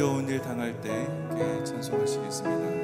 어려운 일 당할 때 함께 찬송하시겠습니다.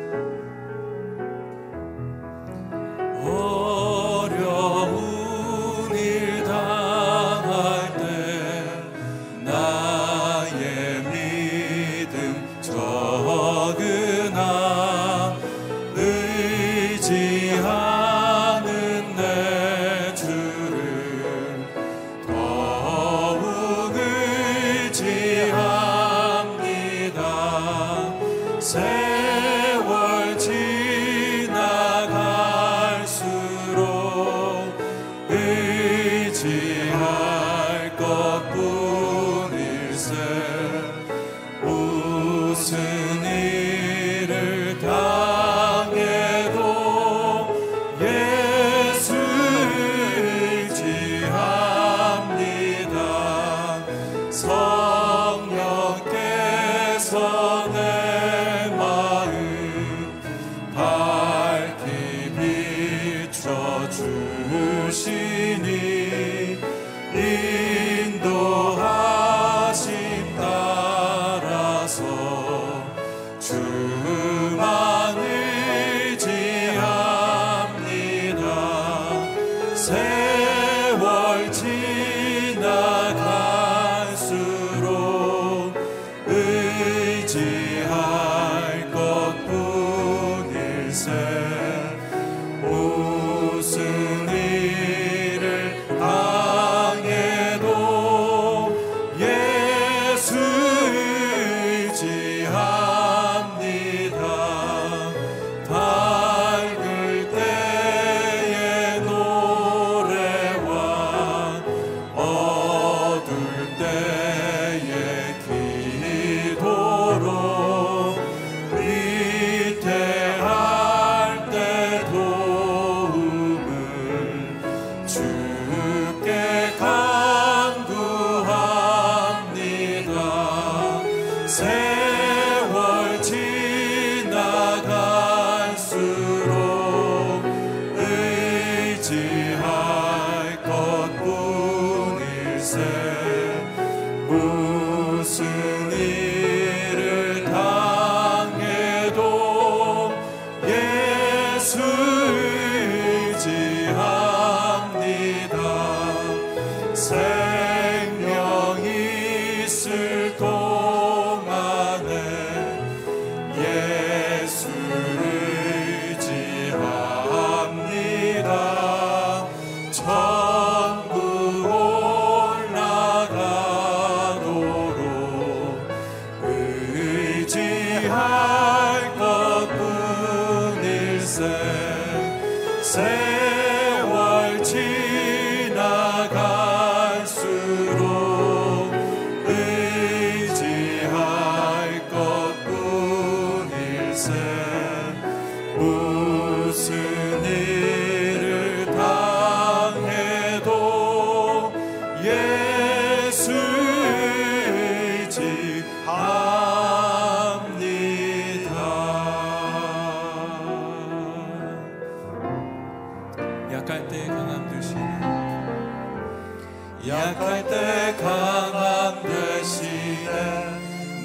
약할 때 강함 되시네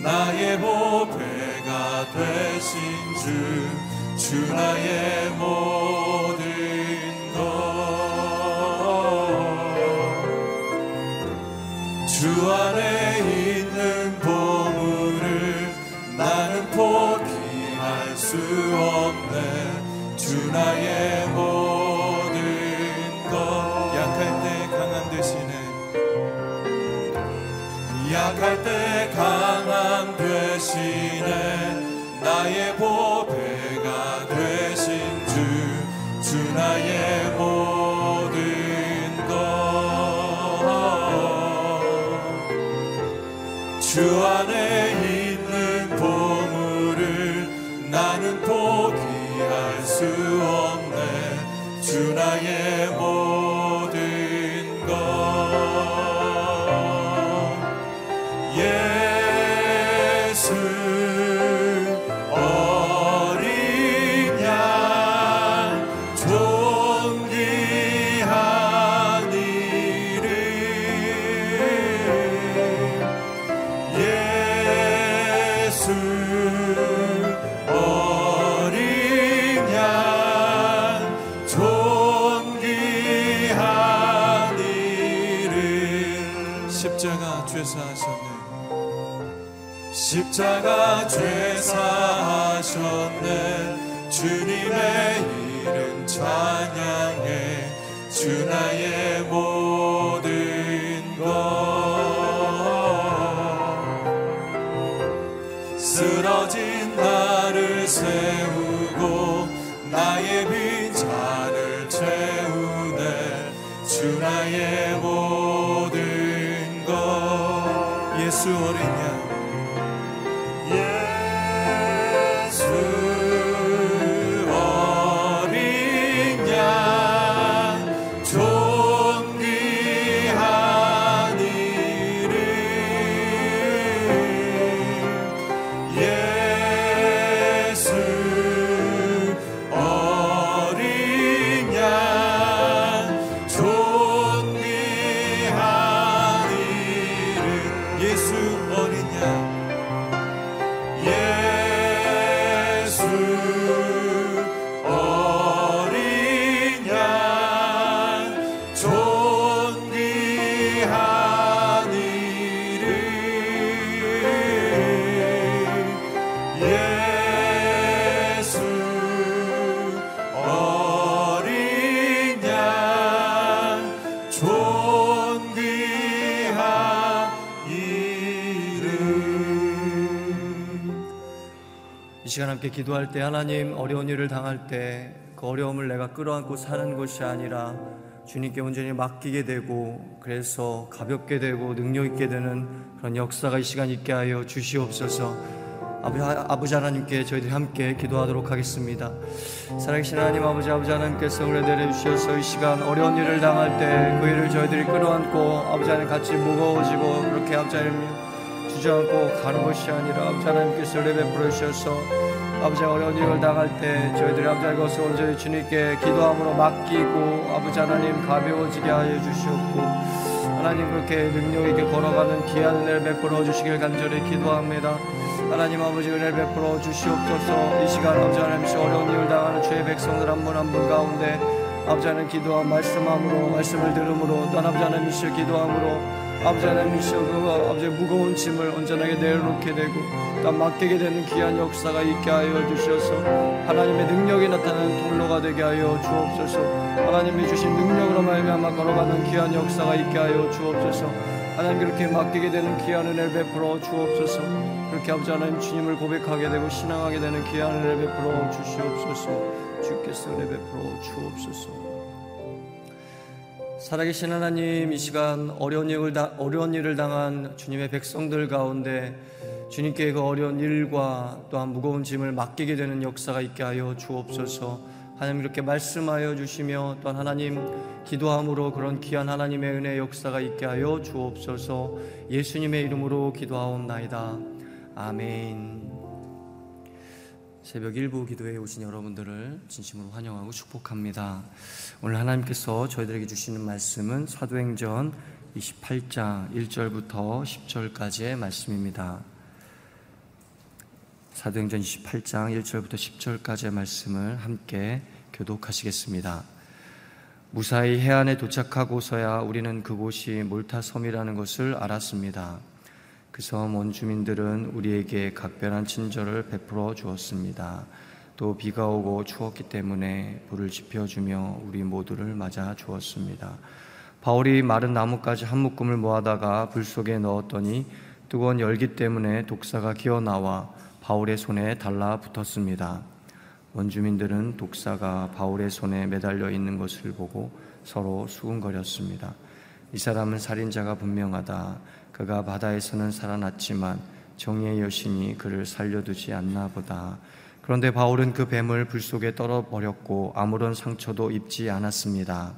나의 보배가 되신 주 나의 모든 것 주 안에 있는 보물을 나는 포기할 수 없네 주 나의 모든 것 약할 때 강함 되시네 약할 때 강함 되시네 나의 보배가 되신 주 나의 모든 것 주 안에 있는 보물을 나는 포기할 수 없네 주 나의 모든 것 예수 죄사하셨네. 십자가 죄사하셨네. 주님의 이름 찬양해. 주 나의 모든 것. 쓰러진 나를 세우고 나의 빈 자를 채우네. 주 나의 모든 것. 예수 어린 양. 이 시간 함께 기도할 때 하나님, 어려운 일을 당할 때 그 어려움을 내가 끌어안고 사는 것이 아니라 주님께 온전히 맡기게 되고, 그래서 가볍게 되고 능력 있게 되는 그런 역사가 이 시간 있게 하여 주시옵소서. 아버지 하나님께 저희들이 함께 기도하도록 하겠습니다. 살아계신 하나님 아버지 하나님께서 우리 내려주셔서 이 시간 어려운 일을 당할 때 그 일을 저희들이 끌어안고 아버지 하나님 같이 무거워지고 그렇게 아버지 하나님 주저앉고 가는 것이 아니라 아버지 하나님께서 은혜 베풀어 주셔서 아버지 어려운 일을 당할 때 저희들이 아버지 하나님 것을 온전히 주님께 기도함으로 맡기고 아버지 하나님 가벼워지게 하여 주시옵고, 하나님 그렇게 능력 있게 걸어가는 귀한 은혜를 베풀어 주시길 간절히 기도합니다. 하나님 아버지 은혜를 베풀어 주시옵소서. 이 시간 아버지 하나님이 어려운 일을 당하는 주의 백성들 한 분 한 분 가운데 아버지 하나님 기도와 말씀함으로, 말씀을 들음으로, 또 아버지 하나님 이시 기도함으로 아버지 하나님이시여 그 아버지의 무거운 짐을 온전하게 내려놓게 되고 또 맡기게 되는 귀한 역사가 있게 하여 주셔서 하나님의 능력이 나타나는 통로가 되게 하여 주옵소서. 하나님이 주신 능력으로 말미암아 걸어가는 귀한 역사가 있게 하여 주옵소서. 하나님 그렇게 맡기게 되는 귀한 은혜를 베풀어 주옵소서. 그렇게 아버지 하나님 주님을 고백하게 되고 신앙하게 되는 귀한 은혜를 베풀어 주시옵소서. 주께서 은혜 베풀어 주옵소서. 살아계신 하나님, 이 시간 어려운 일을 당한 주님의 백성들 가운데 주님께 그 어려운 일과 또한 무거운 짐을 맡기게 되는 역사가 있게 하여 주옵소서. 하나님 이렇게 말씀하여 주시며 또한 하나님 기도함으로 그런 귀한 하나님의 은혜 역사가 있게 하여 주옵소서. 예수님의 이름으로 기도하옵나이다. 아멘. 새벽 1부 기도회에 오신 여러분들을 진심으로 환영하고 축복합니다. 오늘 하나님께서 저희들에게 주시는 말씀은 사도행전 28장 1절부터 10절까지의 말씀입니다. 사도행전 28장 1절부터 10절까지의 말씀을 함께 교독하시겠습니다. 무사히 해안에 도착하고서야 우리는 그곳이 몰타섬이라는 것을 알았습니다. 그 섬 원주민들은 우리에게 각별한 친절을 베풀어 주었습니다. 또 비가 오고 추웠기 때문에 불을 지펴주며 우리 모두를 맞아 주었습니다. 바울이 마른 나뭇가지 한 묶음을 모아다가 불 속에 넣었더니 뜨거운 열기 때문에 독사가 기어나와 바울의 손에 달라붙었습니다. 원주민들은 독사가 바울의 손에 매달려 있는 것을 보고 서로 수군거렸습니다. 이 사람은 살인자가 분명하다. 그가 바다에서는 살아났지만 정의의 여신이 그를 살려두지 않나 보다. 그런데 바울은 그 뱀을 불 속에 떨어버렸고 아무런 상처도 입지 않았습니다.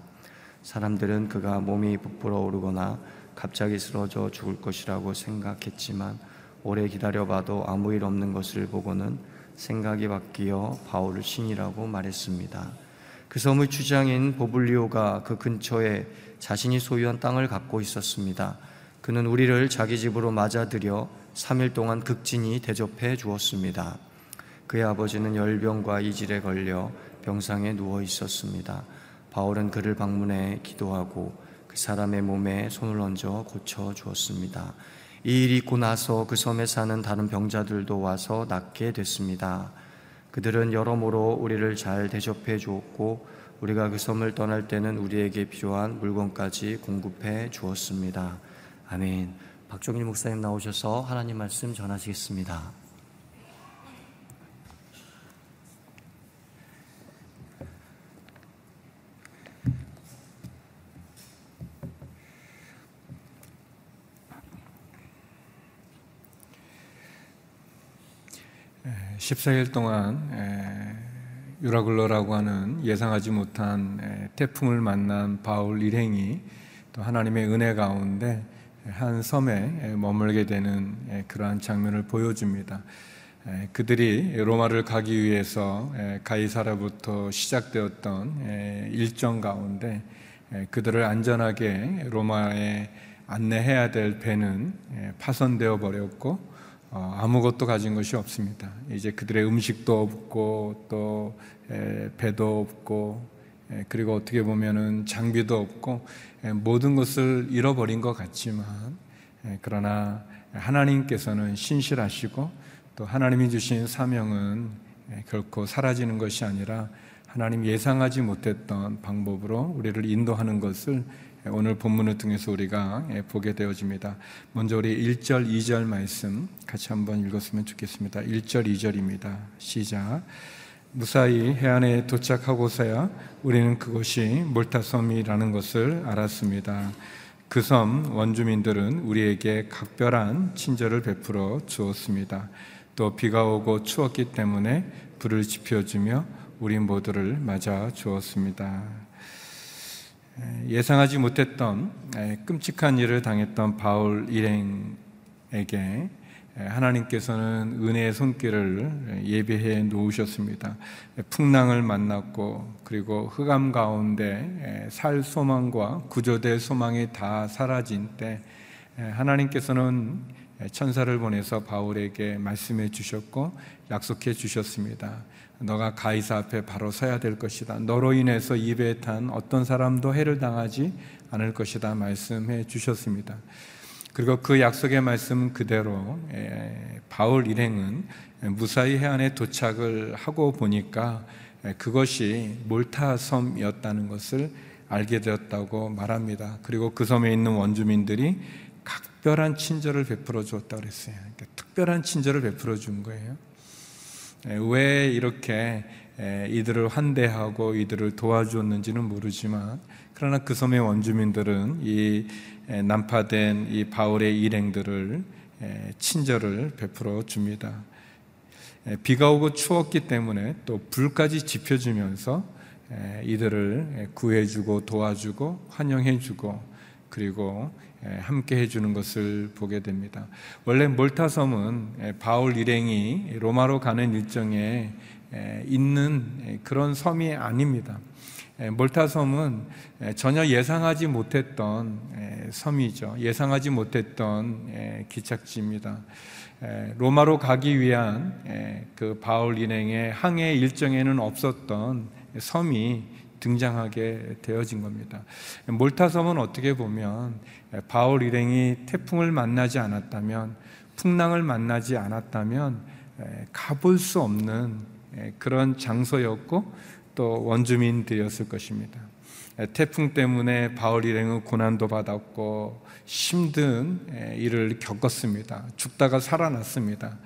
사람들은 그가 몸이 부풀어 오르거나 갑자기 쓰러져 죽을 것이라고 생각했지만 오래 기다려봐도 아무 일 없는 것을 보고는 생각이 바뀌어 바울을 신이라고 말했습니다. 그 섬의 주장인 보블리오가 그 근처에 자신이 소유한 땅을 갖고 있었습니다. 그는 우리를 자기 집으로 맞아들여 3일 동안 극진히 대접해 주었습니다. 그의 아버지는 열병과 이질에 걸려 병상에 누워 있었습니다. 바울은 그를 방문해 기도하고 그 사람의 몸에 손을 얹어 고쳐주었습니다. 이 일이 있고 나서 그 섬에 사는 다른 병자들도 와서 낫게 됐습니다. 그들은 여러모로 우리를 잘 대접해 주었고 우리가 그 섬을 떠날 때는 우리에게 필요한 물건까지 공급해 주었습니다. 아멘. 박종일 목사님 나오셔서 하나님 말씀 전하시겠습니다. 네, 14일 동안 유라굴러라고 하는 예상하지 못한 태풍을 만난 바울 일행이 또 하나님의 은혜 가운데 한 섬에 머물게 되는 그러한 장면을 보여줍니다. 그들이 로마를 가기 위해서 가이사라부터 시작되었던 일정 가운데 그들을 안전하게 로마에 안내해야 될 배는 파손되어 버렸고 아무것도 가진 것이 없습니다. 이제 그들의 음식도 없고 또 배도 없고 그리고 어떻게 보면은 장비도 없고 모든 것을 잃어버린 것 같지만 그러나 하나님께서는 신실하시고 또 하나님이 주신 사명은 결코 사라지는 것이 아니라 하나님 예상하지 못했던 방법으로 우리를 인도하는 것을 오늘 본문을 통해서 우리가 보게 되어집니다. 먼저 우리 1절, 2절 말씀 같이 한번 읽었으면 좋겠습니다. 1절, 2절입니다. 시작. 무사히 해안에 도착하고서야 우리는 그곳이 몰타섬이라는 것을 알았습니다. 그 섬 원주민들은 우리에게 각별한 친절을 베풀어 주었습니다. 또 비가 오고 추웠기 때문에 불을 지펴주며 우리 모두를 맞아 주었습니다. 예상하지 못했던 끔찍한 일을 당했던 바울 일행에게 하나님께서는 은혜의 손길을 예비해 놓으셨습니다. 풍랑을 만났고 그리고 흑암 가운데 살 소망과 구조될 소망이 다 사라진 때 하나님께서는 천사를 보내서 바울에게 말씀해 주셨고 약속해 주셨습니다. 너가 가이사 앞에 바로 서야 될 것이다. 너로 인해서 이 배에 탄 어떤 사람도 해를 당하지 않을 것이다 말씀해 주셨습니다. 그리고 그 약속의 말씀 그대로 바울 일행은 무사히 해안에 도착을 하고 보니까 그것이 몰타 섬이었다는 것을 알게 되었다고 말합니다. 그리고 그 섬에 있는 원주민들이 각별한 친절을 베풀어 주었다고 그랬어요. 그러니까 특별한 친절을 베풀어 준 거예요. 왜 이렇게 이들을 환대하고 이들을 도와주었는지는 모르지만 그러나 그 섬의 원주민들은 이 난파된 이 바울의 일행들을 친절을 베풀어 줍니다. 비가 오고 추웠기 때문에 또 불까지 지펴주면서 이들을 구해주고 도와주고 환영해주고 그리고 함께 해주는 것을 보게 됩니다. 원래 몰타섬은 바울 일행이 로마로 가는 일정에 있는 그런 섬이 아닙니다. 몰타섬은 전혀 예상하지 못했던 섬이죠. 예상하지 못했던 기착지입니다. 로마로 가기 위한 그 바울 일행의 항해 일정에는 없었던 섬이 등장하게 되어진 겁니다. 몰타섬은 어떻게 보면 바울 일행이 태풍을 만나지 않았다면 풍랑을 만나지 않았다면 가볼 수 없는 그런 장소였고 또 원주민들이었을 것입니다. 태풍 때문에 바울 일행은 고난도 받았고 힘든 일을 겪었습니다. 죽다가 살아났습니다.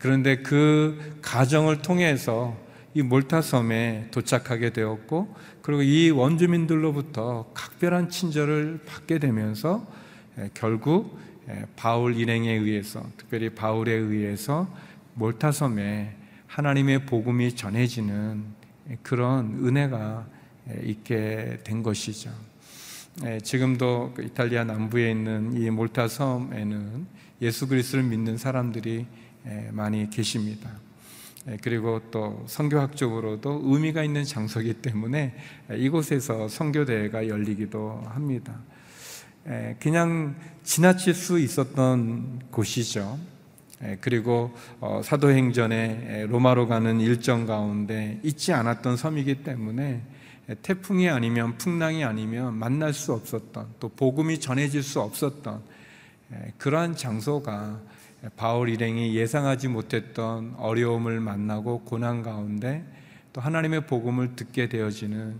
그런데 그 과정을 통해서 이 몰타섬에 도착하게 되었고 그리고 이 원주민들로부터 각별한 친절을 받게 되면서 결국 바울 일행에 의해서 특별히 바울에 의해서 몰타섬에 하나님의 복음이 전해지는 그런 은혜가 있게 된 것이죠. 지금도 이탈리아 남부에 있는 이 몰타섬에는 예수 그리스도를 믿는 사람들이 많이 계십니다. 그리고 또 선교학적으로도 의미가 있는 장소이기 때문에 이곳에서 선교대회가 열리기도 합니다. 그냥 지나칠 수 있었던 곳이죠. 그리고 사도행전에 로마로 가는 일정 가운데 잊지 않았던 섬이기 때문에 태풍이 아니면 풍랑이 아니면 만날 수 없었던, 또 복음이 전해질 수 없었던 그러한 장소가 바울 일행이 예상하지 못했던 어려움을 만나고 고난 가운데 또 하나님의 복음을 듣게 되어지는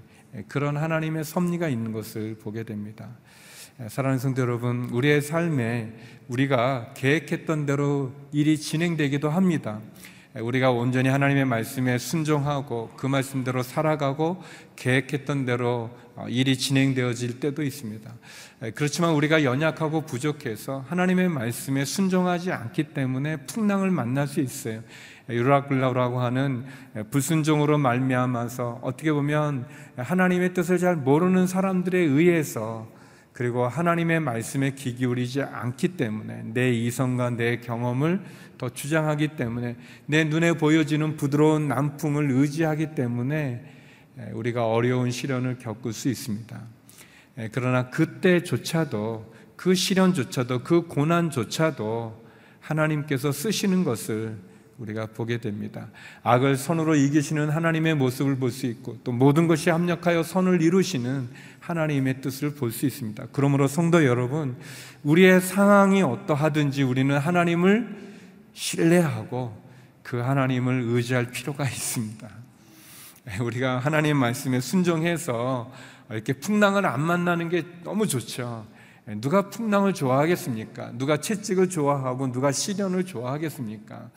그런 하나님의 섭리가 있는 것을 보게 됩니다. 사랑하는 성도 여러분, 우리의 삶에 우리가 계획했던 대로 일이 진행되기도 합니다. 우리가 온전히 하나님의 말씀에 순종하고 그 말씀대로 살아가고 계획했던 대로 일이 진행되어질 때도 있습니다. 그렇지만 우리가 연약하고 부족해서 하나님의 말씀에 순종하지 않기 때문에 풍랑을 만날 수 있어요. 유라굴라라고 하는 불순종으로 말미암아서 어떻게 보면 하나님의 뜻을 잘 모르는 사람들에 의해서, 그리고 하나님의 말씀에 귀 기울이지 않기 때문에, 내 이성과 내 경험을 더 주장하기 때문에, 내 눈에 보여지는 부드러운 남풍을 의지하기 때문에 우리가 어려운 시련을 겪을 수 있습니다. 그러나 그때조차도, 그 시련조차도, 그 고난조차도 하나님께서 쓰시는 것을 우리가 보게 됩니다. 악을 선으로 이기시는 하나님의 모습을 볼 수 있고, 또 모든 것이 합력하여 선을 이루시는 하나님의 뜻을 볼 수 있습니다. 그러므로 성도 여러분, 우리의 상황이 어떠하든지 우리는 하나님을 신뢰하고 그 하나님을 의지할 필요가 있습니다. 우리가 하나님 말씀에 순종해서 이렇게 풍랑을 안 만나는 게 너무 좋죠. 누가 풍랑을 좋아하겠습니까? 누가 채찍을 좋아하고 누가 시련을 좋아하겠습니까?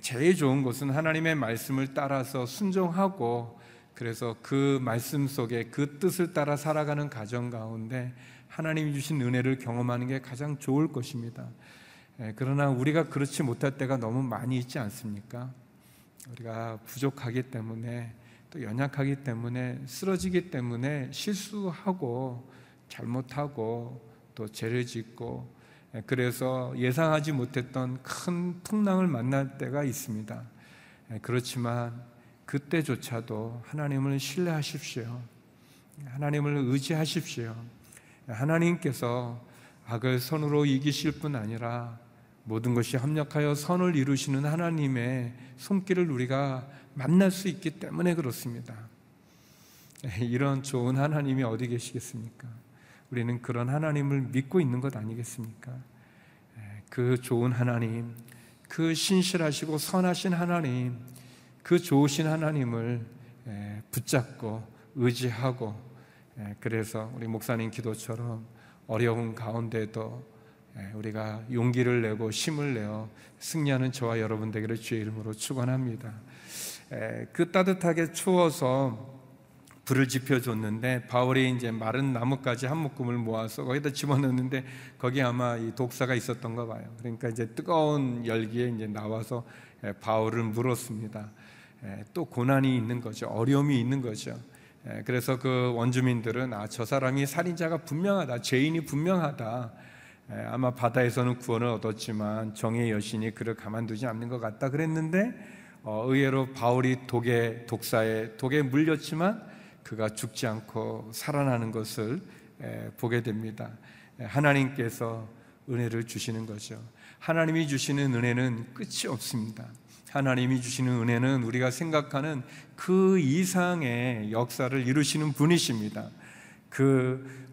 제일 좋은 것은 하나님의 말씀을 따라서 순종하고, 그래서 그 말씀 속에 그 뜻을 따라 살아가는 가정 가운데 하나님이 주신 은혜를 경험하는 게 가장 좋을 것입니다. 그러나 우리가 그렇지 못할 때가 너무 많이 있지 않습니까? 우리가 부족하기 때문에, 또 연약하기 때문에, 쓰러지기 때문에 실수하고 잘못하고 또 죄를 짓고, 그래서 예상하지 못했던 큰 풍랑을 만날 때가 있습니다. 그렇지만 그때조차도 하나님을 신뢰하십시오. 하나님을 의지하십시오. 하나님께서 악을 선으로 이기실 뿐 아니라 모든 것이 합력하여 선을 이루시는 하나님의 손길을 우리가 만날 수 있기 때문에 그렇습니다. 이런 좋은 하나님이 어디 계시겠습니까? 우리는 그런 하나님을 믿고 있는 것 아니겠습니까? 그 좋은 하나님, 그 신실하시고 선하신 하나님, 그 좋으신 하나님을 붙잡고 의지하고, 그래서 우리 목사님 기도처럼 어려운 가운데도 우리가 용기를 내고 힘을 내어 승리하는 저와 여러분 되기를 주의 이름으로 축원합니다. 그 따뜻하게 추워서 불을 지펴줬는데 바울이 이제 마른 나뭇가지 한 묶음을 모아서 거기다 집어넣는데 거기 아마 이 독사가 있었던가 봐요. 그러니까 이제 뜨거운 열기에 이제 나와서 바울을 물었습니다. 또 고난이 있는 거죠. 어려움이 있는 거죠. 그래서 그 원주민들은 저 사람이 살인자가 분명하다, 죄인이 분명하다. 아마 바다에서는 구원을 얻었지만 정의 여신이 그를 가만두지 않는 것 같다 그랬는데, 의외로 바울이 독사에 물렸지만 그가 죽지 않고 살아나는 것을 보게 됩니다. 하나님께서 은혜를 주시는 거죠. 하나님이 주시는 은혜는 끝이 없습니다. 하나님이 주시는 은혜는 우리가 생각하는 그 이상의 역사를 이루시는 분이십니다.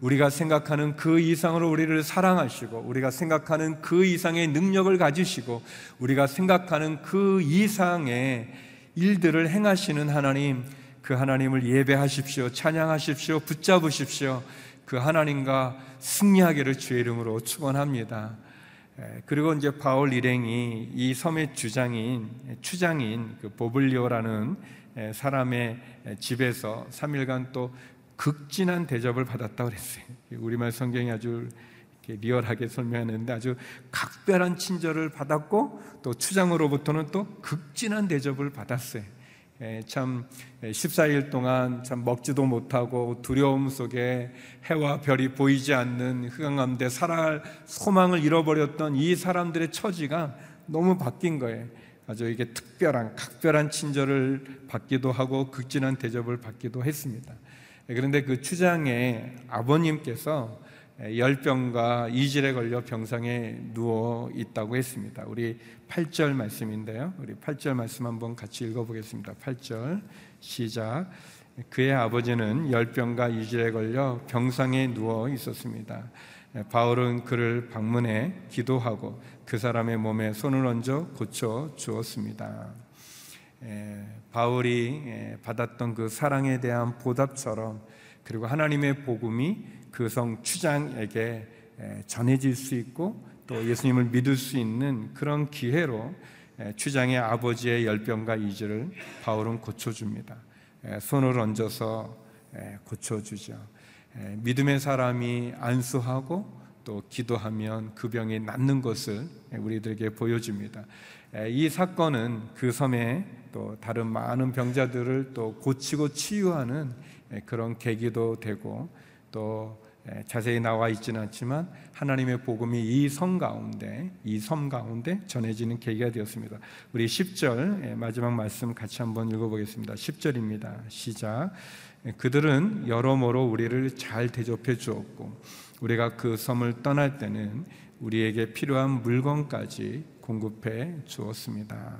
우리가 생각하는 그 이상으로 우리를 사랑하시고, 우리가 생각하는 그 이상의 능력을 가지시고, 우리가 생각하는 그 이상의 일들을 행하시는 하나님, 그 하나님을 예배하십시오. 찬양하십시오. 붙잡으십시오. 그 하나님과 승리하기를 주의 이름으로 축원합니다. 그리고 이제 바울 일행이 이 섬의 추장인 그 보블리오라는 사람의 집에서 3일간 또 극진한 대접을 받았다고 그랬어요. 우리말 성경이 아주 이렇게 리얼하게 설명했는데 아주 각별한 친절을 받았고, 또 추장으로부터는 또 극진한 대접을 받았어요. 참 14일 동안 참 먹지도 못하고 두려움 속에 해와 별이 보이지 않는 흑암가운데 살아갈 소망을 잃어버렸던 이 사람들의 처지가 너무 바뀐 거예요. 아주 이게 각별한 친절을 받기도 하고 극진한 대접을 받기도 했습니다. 그런데 그 추장의 아버님께서 열병과 이질에 걸려 병상에 누워 있다고 했습니다. 우리 8절 말씀인데요, 우리 8절 말씀 한번 같이 읽어보겠습니다. 8절 시작. 그의 아버지는 열병과 이질에 걸려 병상에 누워 있었습니다. 바울은 그를 방문해 기도하고 그 사람의 몸에 손을 얹어 고쳐 주었습니다. 바울이 받았던 그 사랑에 대한 보답처럼, 그리고 하나님의 복음이 그 성 추장에게 전해질 수 있고 또 예수님을 믿을 수 있는 그런 기회로 추장의 아버지의 열병과 이질을 바울은 고쳐줍니다. 손을 얹어서 고쳐주죠. 믿음의 사람이 안수하고 또 기도하면 그 병이 낫는 것을 우리들에게 보여줍니다. 이 사건은 그 섬에 또 다른 많은 병자들을 또 고치고 치유하는 그런 계기도 되고, 또 자세히 나와 있지는 않지만 하나님의 복음이 이 섬 가운데 전해지는 계기가 되었습니다. 우리 10절 마지막 말씀 같이 한번 읽어보겠습니다. 10절입니다. 시작. 그들은 여러모로 우리를 잘 대접해 주었고 우리가 그 섬을 떠날 때는 우리에게 필요한 물건까지 공급해 주었습니다.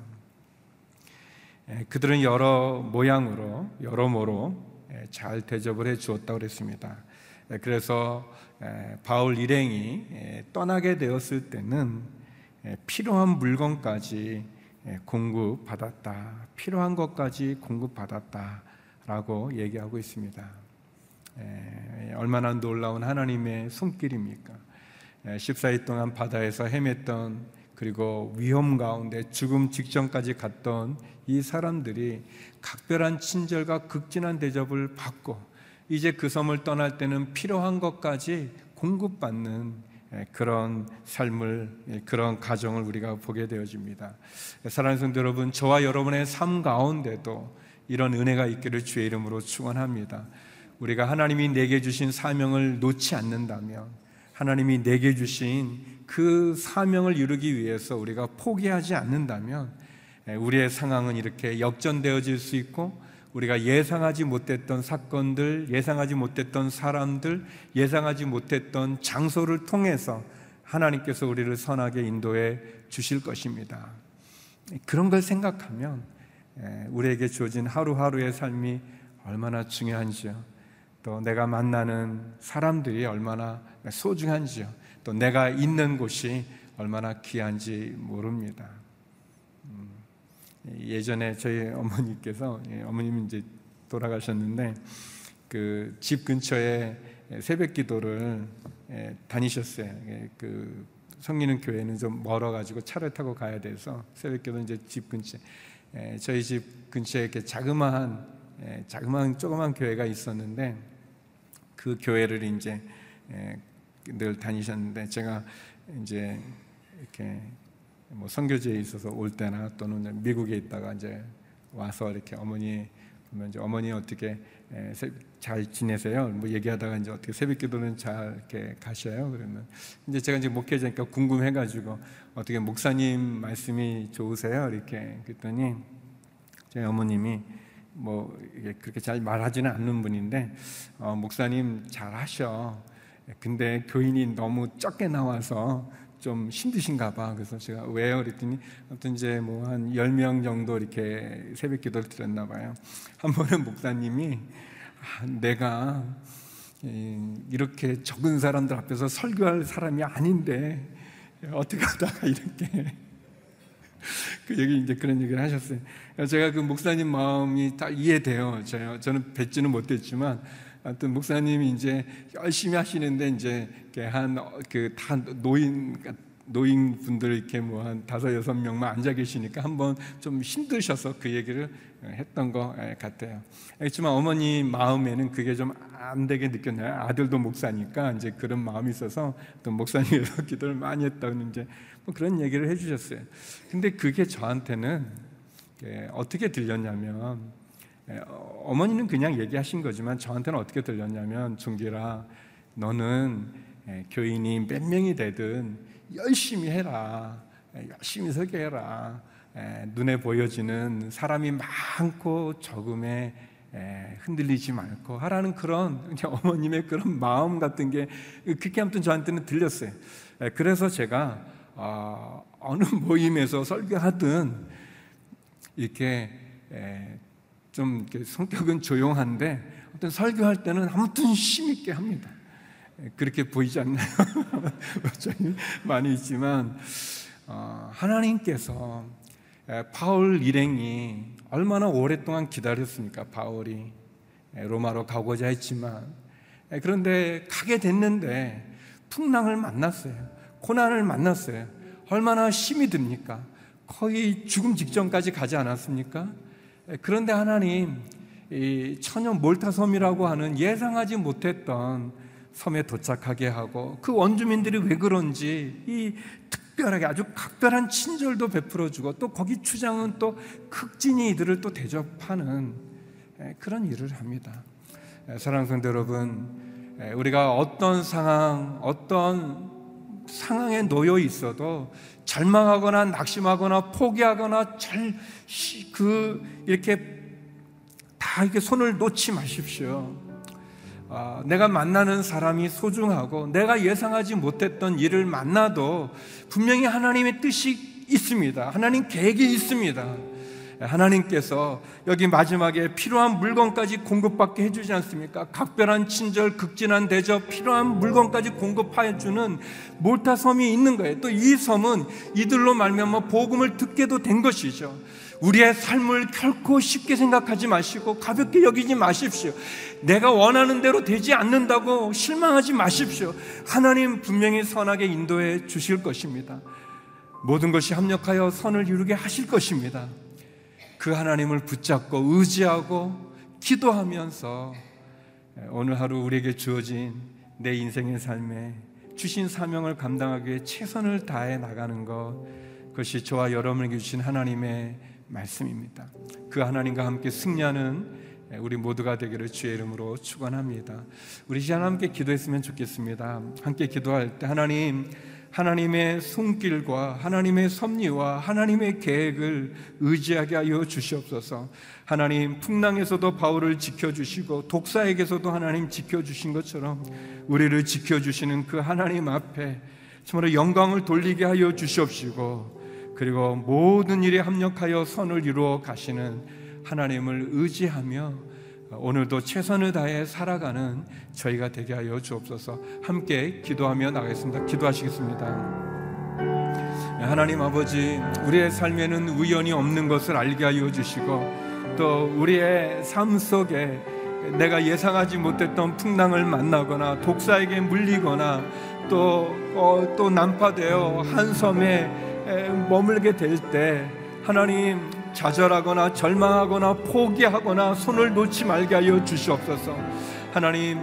그들은 여러 모양으로 여러모로 잘 대접을 해 주었다고 그랬습니다. 그래서 바울 일행이 떠나게 되었을 때는 필요한 물건까지 공급받았다, 필요한 것까지 공급받았다라고 얘기하고 있습니다. 얼마나 놀라운 하나님의 손길입니까? 14일 동안 바다에서 헤맸던, 그리고 위험 가운데 죽음 직전까지 갔던 이 사람들이 각별한 친절과 극진한 대접을 받고 이제 그 섬을 떠날 때는 필요한 것까지 공급받는 그런 삶을, 그런 가정을 우리가 보게 되어집니다. 사랑하는 성도 여러분, 저와 여러분의 삶 가운데도 이런 은혜가 있기를 주의 이름으로 축원합니다. 우리가 하나님이 내게 주신 사명을 놓지 않는다면, 하나님이 내게 주신 그 사명을 이루기 위해서 우리가 포기하지 않는다면 우리의 상황은 이렇게 역전되어질 수 있고, 우리가 예상하지 못했던 사건들, 예상하지 못했던 사람들, 예상하지 못했던 장소를 통해서 하나님께서 우리를 선하게 인도해 주실 것입니다. 그런 걸 생각하면 우리에게 주어진 하루하루의 삶이 얼마나 중요한지요, 또 내가 만나는 사람들이 얼마나 소중한지요, 또 내가 있는 곳이 얼마나 귀한지 모릅니다. 예전에 저희 어머니께서, 어머님이 이제 돌아가셨는데 그 집 근처에 새벽기도를 다니셨어요. 그 성리는 교회는 좀 멀어가지고 차를 타고 가야 돼서 새벽기도 이제 집 근처, 저희 집 근처에 이렇게 조그만 교회가 있었는데 그 교회를 이제 늘 다니셨는데, 제가 이제 이렇게 뭐 선교지에 있어서 올 때나 또는 미국에 있다가 이제 와서 이렇게 어머니 보면 이제 어머니 어떻게 잘 지내세요? 뭐 얘기하다가 이제 어떻게 새벽기도는 잘 이렇게 가셔요? 그러면 이제 제가 이제 목회자니까 궁금해가지고 어떻게 목사님 말씀이 좋으세요? 이렇게 그랬더니 저희 어머님이 뭐 그렇게 잘 말하지는 않는 분인데 목사님 잘 하셔. 근데 교인이 너무 적게 나와서 좀 힘드신가 봐. 그래서 제가 왜요? 그랬더니 아무튼 이제 뭐 한 10명 정도 이렇게 새벽 기도를 드렸나 봐요. 한 번은 목사님이 내가 이렇게 적은 사람들 앞에서 설교할 사람이 아닌데 어떻게 하다가 이렇게 그 얘기 이제 그런 얘기를 하셨어요. 제가 그 목사님 마음이 다 이해돼요. 저는 뵙지는 못했지만 아무튼 목사님이 이제 열심히 하시는데 이제 다 노인 분들 이렇게 뭐 한 5-6명만 앉아 계시니까 한번 좀 힘드셔서 그 얘기를 했던 것 같아요. 하지만 어머니 마음에는 그게 좀 안 되게 느꼈나요? 아들도 목사니까 이제 그런 마음이 있어서 또 목사님께서 기도를 많이 했다는 이제 뭐 그런 얘기를 해주셨어요. 근데 그게 저한테는 어떻게 들렸냐면, 어머니는 그냥 얘기하신 거지만 저한테는 어떻게 들렸냐면, 준길아, 너는 교인이 몇 명이 되든 열심히 해라, 열심히 설교해라, 눈에 보여지는 사람이 많고 적음에 흔들리지 말고 하라는 그런 어머님의 그런 마음 같은 게 그렇게 아무튼 저한테는 들렸어요. 그래서 제가 어느 모임에서 설교하든 이렇게 좀 이렇게 성격은 조용한데 어떤 설교할 때는 아무튼 힘 있게 합니다. 그렇게 보이지 않나요? 많이 있지만 하나님께서 바울 일행이 얼마나 오랫동안 기다렸습니까? 바울이 로마로 가고자 했지만, 그런데 가게 됐는데 풍랑을 만났어요. 고난을 만났어요. 얼마나 힘이 듭니까? 거의 죽음 직전까지 가지 않았습니까? 그런데 하나님, 이 천연 몰타섬이라고 하는 예상하지 못했던 섬에 도착하게 하고, 그 원주민들이 왜 그런지 이 특별하게 아주 각별한 친절도 베풀어주고, 또 거기 추장은 또 극진히 이들을 또 대접하는 그런 일을 합니다. 사랑하는 성도 여러분, 우리가 어떤 상황, 어떤 상황에 놓여 있어도 절망하거나 낙심하거나 포기하거나 이렇게 다 이렇게 손을 놓지 마십시오. 내가 만나는 사람이 소중하고 내가 예상하지 못했던 일을 만나도 분명히 하나님의 뜻이 있습니다. 하나님 계획이 있습니다. 하나님께서 여기 마지막에 필요한 물건까지 공급받게 해주지 않습니까? 각별한 친절, 극진한 대접, 필요한 물건까지 공급해주는 몰타 섬이 있는 거예요. 또 이 섬은 이들로 말미암아 복음을 듣게도 된 것이죠. 우리의 삶을 결코 쉽게 생각하지 마시고 가볍게 여기지 마십시오. 내가 원하는 대로 되지 않는다고 실망하지 마십시오. 하나님 분명히 선하게 인도해 주실 것입니다. 모든 것이 합력하여 선을 이루게 하실 것입니다. 그 하나님을 붙잡고 의지하고 기도하면서 오늘 하루 우리에게 주어진 내 인생의 삶에 주신 사명을 감당하기 위해 최선을 다해 나가는 것, 그것이 저와 여러분에게 주신 하나님의 말씀입니다. 그 하나님과 함께 승리하는 우리 모두가 되기를 주의 이름으로 축원합니다. 우리 시간 함께 기도했으면 좋겠습니다. 함께 기도할 때 하나님의 손길과 하나님의 섭리와 하나님의 계획을 의지하게 하여 주시옵소서. 하나님, 풍랑에서도 바울을 지켜주시고 독사에게서도 하나님 지켜주신 것처럼 우리를 지켜주시는 그 하나님 앞에 정말 영광을 돌리게 하여 주시옵시고, 그리고 모든 일에 합력하여 선을 이루어 가시는 하나님을 의지하며 오늘도 최선을 다해 살아가는 저희가 되게 하여 주옵소서. 함께 기도하며 나가겠습니다. 기도하시겠습니다. 하나님 아버지, 우리의 삶에는 우연이 없는 것을 알게 하여 주시고, 또 우리의 삶 속에 내가 예상하지 못했던 풍랑을 만나거나 독사에게 물리거나 또 난파되어 한 섬에 머물게 될 때 하나님, 좌절하거나 절망하거나 포기하거나 손을 놓지 말게 하여 주시옵소서. 하나님,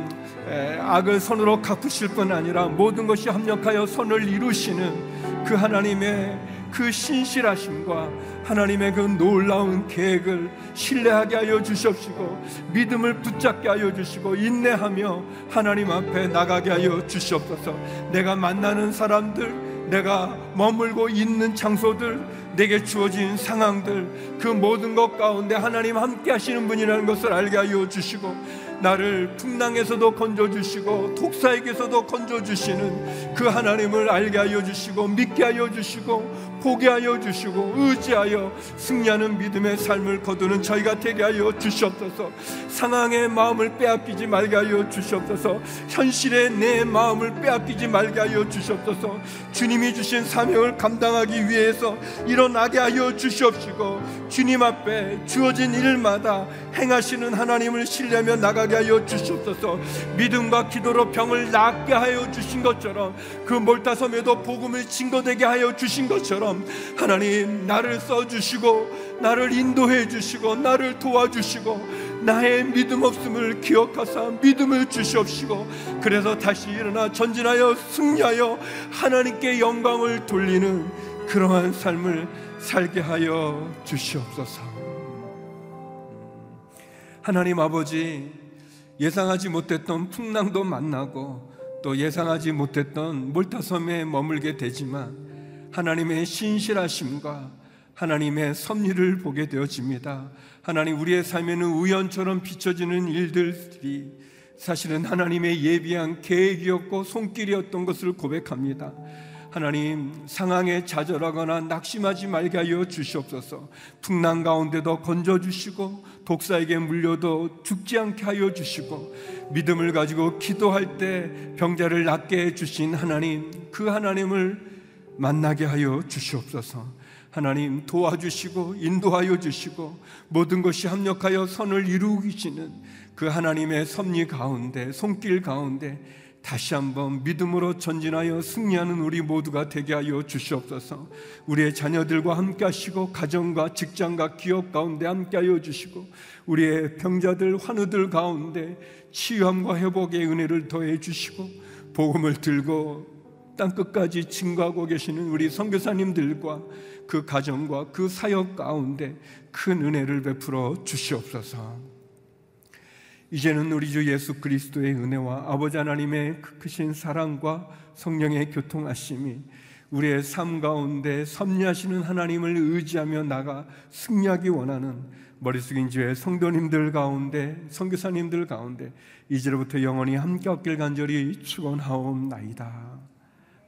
악을 선으로 갚으실 뿐 아니라 모든 것이 합력하여 선을 이루시는 그 하나님의 그 신실하심과 하나님의 그 놀라운 계획을 신뢰하게 하여 주시옵시고, 믿음을 붙잡게 하여 주시고, 인내하며 하나님 앞에 나가게 하여 주시옵소서. 내가 만나는 사람들, 내가 머물고 있는 장소들, 내게 주어진 상황들, 그 모든 것 가운데 하나님 함께 하시는 분이라는 것을 알게 하여 주시고, 나를 풍랑에서도 건져주시고 독사에게서도 건져주시는 그 하나님을 알게 하여 주시고, 믿게 하여 주시고, 포기하여 주시고, 의지하여 승리하는 믿음의 삶을 거두는 저희가 되게 하여 주시옵소서. 상황의 마음을 빼앗기지 말게 하여 주시옵소서. 현실의 내 마음을 빼앗기지 말게 하여 주시옵소서. 주님이 주신 사명을 감당하기 위해서 일어나게 하여 주시옵시고, 주님 앞에 주어진 일마다 행하시는 하나님을 신뢰하며 나가게 하여 주시옵소서. 믿음과 기도로 병을 낫게 하여 주신 것처럼, 그 몰타섬에도 복음을 증거되게 하여 주신 것처럼, 하나님, 나를 써주시고 나를 인도해 주시고 나를 도와주시고 나의 믿음 없음을 기억하사 믿음을 주시옵시고, 그래서 다시 일어나 전진하여 승리하여 하나님께 영광을 돌리는 그러한 삶을 살게 하여 주시옵소서. 하나님 아버지, 예상하지 못했던 풍랑도 만나고 또 예상하지 못했던 몰타섬에 머물게 되지만 하나님의 신실하심과 하나님의 섭리를 보게 되어집니다. 하나님, 우리의 삶에는 우연처럼 비춰지는 일들이 사실은 하나님의 예비한 계획이었고 손길이었던 것을 고백합니다. 하나님, 상황에 좌절하거나 낙심하지 말게 하여 주시옵소서. 풍랑 가운데도 건져주시고 독사에게 물려도 죽지 않게 하여 주시고, 믿음을 가지고 기도할 때 병자를 낫게 해주신 하나님, 그 하나님을 만나게 하여 주시옵소서. 하나님, 도와주시고 인도하여 주시고 모든 것이 합력하여 선을 이루시는 그 하나님의 섭리 가운데, 손길 가운데 다시 한번 믿음으로 전진하여 승리하는 우리 모두가 되게 하여 주시옵소서. 우리의 자녀들과 함께 하시고 가정과 직장과 기업 가운데 함께 하여 주시고, 우리의 병자들, 환우들 가운데 치유함과 회복의 은혜를 더해 주시고, 복음을 들고 땅끝까지 증거하고 계시는 우리 선교사님들과 그 가정과 그 사역 가운데 큰 은혜를 베풀어 주시옵소서. 이제는 우리 주 예수 그리스도의 은혜와 아버지 하나님의 크신 사랑과 성령의 교통하심이, 우리의 삶 가운데 섭리하시는 하나님을 의지하며 나가 승리하기 원하는 머리 숙인 주의 성도님들 가운데, 선교사님들 가운데 이제로부터 영원히 함께 없길 간절히 축원하옵나이다.